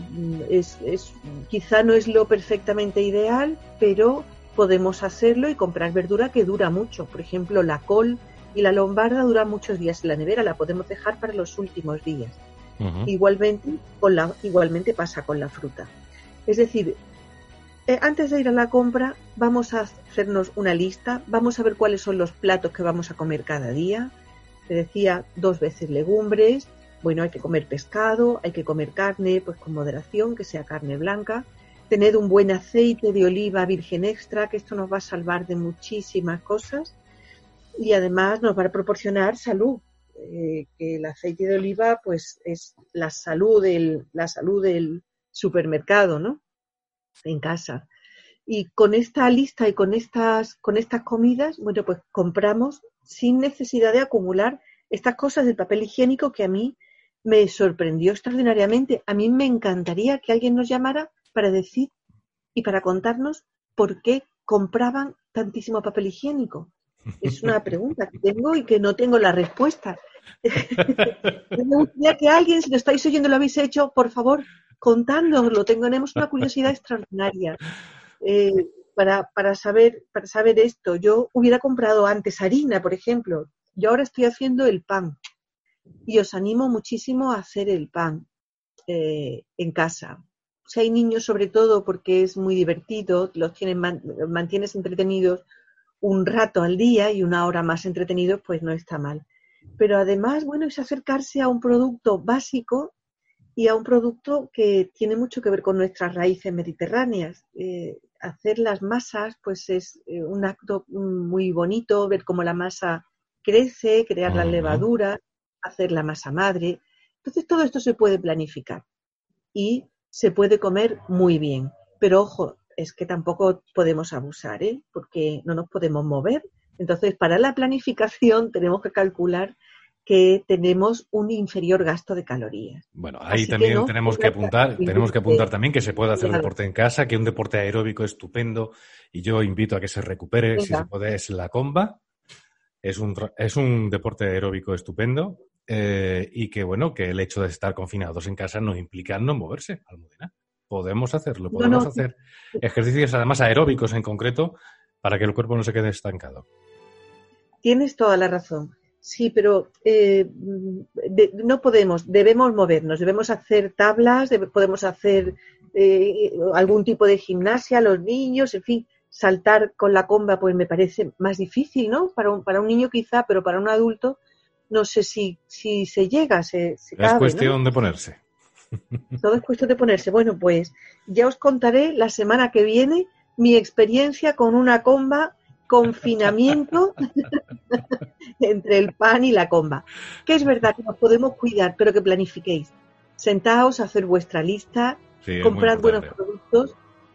es, es, quizá no es lo perfectamente ideal, pero... podemos hacerlo y comprar verdura que dura mucho. Por ejemplo, la col y la lombarda duran muchos días en la nevera, la podemos dejar para los últimos días. Uh-huh. Igualmente, con la, igualmente pasa con la fruta. Es decir, eh, antes de ir a la compra vamos a hacernos una lista, vamos a ver cuáles son los platos que vamos a comer cada día, te decía dos veces legumbres, bueno, hay que comer pescado, hay que comer carne, pues con moderación, que sea carne blanca, tener un buen aceite de oliva virgen extra, que esto nos va a salvar de muchísimas cosas y además nos va a proporcionar salud. Eh, que el aceite de oliva pues es la salud del, la salud del supermercado, ¿no? En casa. Y con esta lista y con estas, con estas comidas, bueno, pues compramos sin necesidad de acumular estas cosas del papel higiénico que a mí me sorprendió extraordinariamente. A mí me encantaría que alguien nos llamara para decir y para contarnos por qué compraban tantísimo papel higiénico. Es una pregunta que tengo y que no tengo la respuesta. Me gustaría que alguien, si lo estáis oyendo, lo habéis hecho, por favor, contádnoslo. Tenemos una curiosidad extraordinaria eh, para, para, saber, para saber esto. Yo hubiera comprado antes harina, por ejemplo. Yo ahora estoy haciendo el pan y os animo muchísimo a hacer el pan eh, en casa. Si hay niños, sobre todo, porque es muy divertido, los, tienen, los mantienes entretenidos un rato al día y una hora más entretenidos, pues no está mal. Pero además, bueno, es acercarse a un producto básico y a un producto que tiene mucho que ver con nuestras raíces mediterráneas. Eh, hacer las masas, pues es eh, un acto muy bonito, ver cómo la masa crece, crear la levadura, hacer la masa madre. Entonces, todo esto se puede planificar y se puede comer muy bien. Pero, ojo, es que tampoco podemos abusar, ¿eh? Porque no nos podemos mover. Entonces, para la planificación tenemos que calcular que tenemos un inferior gasto de calorías. Bueno, ahí así también que no, tenemos que apuntar, tenemos que apuntar también que se puede hacer claro. Deporte en casa, que un deporte aeróbico estupendo, y yo invito a que se recupere, Venga. Si se puede, es la comba. Es un, es un deporte aeróbico estupendo eh, y que, bueno, que el hecho de estar confinados en casa no implica no moverse, Almudena. Podemos hacerlo, podemos no, no. hacer ejercicios además aeróbicos en concreto para que el cuerpo no se quede estancado. Tienes toda la razón. Sí, pero eh, de, no podemos, debemos movernos, debemos hacer tablas, deb- podemos hacer eh, algún tipo de gimnasia, los niños, en fin, saltar con la comba pues me parece más difícil, ¿no? Para un, para un niño quizá, pero para un adulto no sé si, si se llega, se, se cabe, es cuestión, ¿no?, de ponerse. Todo es cuestión de ponerse. Bueno, pues ya os contaré la semana que viene mi experiencia con una comba, confinamiento entre el pan y la comba. Que es verdad que nos podemos cuidar, pero que planifiquéis. Sentaos a hacer vuestra lista, sí, comprad buenos productos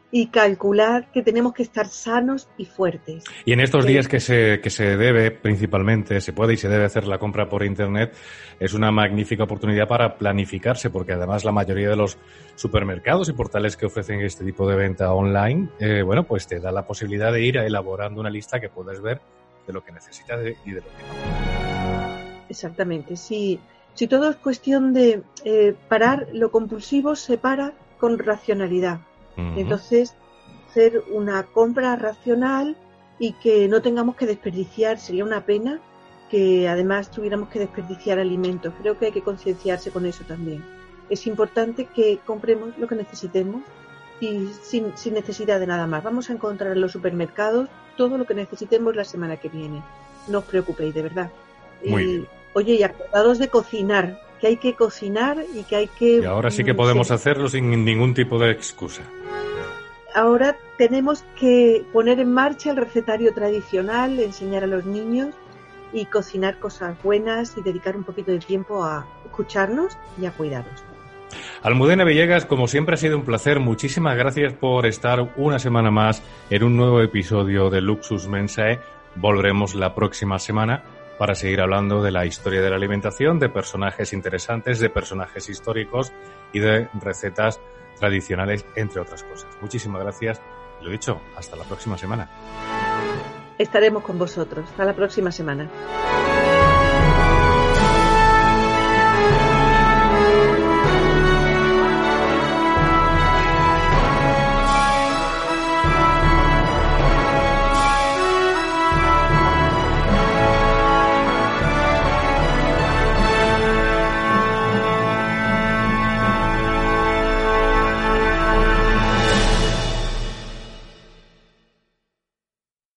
y calculad que tenemos que estar sanos y fuertes. Y en estos días que se que se debe principalmente, se puede y se debe hacer la compra por internet, es una magnífica oportunidad para planificarse, porque además la mayoría de los supermercados y portales que ofrecen este tipo de venta online, eh, bueno, pues te da la posibilidad de ir elaborando una lista que puedes ver de lo que necesitas y de lo que no. Exactamente, sí. Si todo es cuestión de eh, parar, lo compulsivo se para con racionalidad. Entonces, hacer una compra racional y que no tengamos que desperdiciar, sería una pena que además tuviéramos que desperdiciar alimentos. Creo que hay que concienciarse con eso también. Es importante que compremos lo que necesitemos y sin, sin necesidad de nada más. Vamos a encontrar en los supermercados todo lo que necesitemos la semana que viene. No os preocupéis, de verdad. Muy eh, bien. Oye, y acordados de cocinar, que hay que cocinar y que hay que... Y ahora sí que podemos sí. hacerlo sin ningún tipo de excusa. Ahora tenemos que poner en marcha el recetario tradicional, enseñar a los niños y cocinar cosas buenas y dedicar un poquito de tiempo a escucharnos y a cuidarnos. Almudena Villegas, como siempre ha sido un placer. Muchísimas gracias por estar una semana más en un nuevo episodio de Luxus Mensae. Volveremos la próxima semana para seguir hablando de la historia de la alimentación, de personajes interesantes, de personajes históricos y de recetas tradicionales, entre otras cosas. Muchísimas gracias. Lo dicho, hasta la próxima semana. Estaremos con vosotros. Hasta la próxima semana.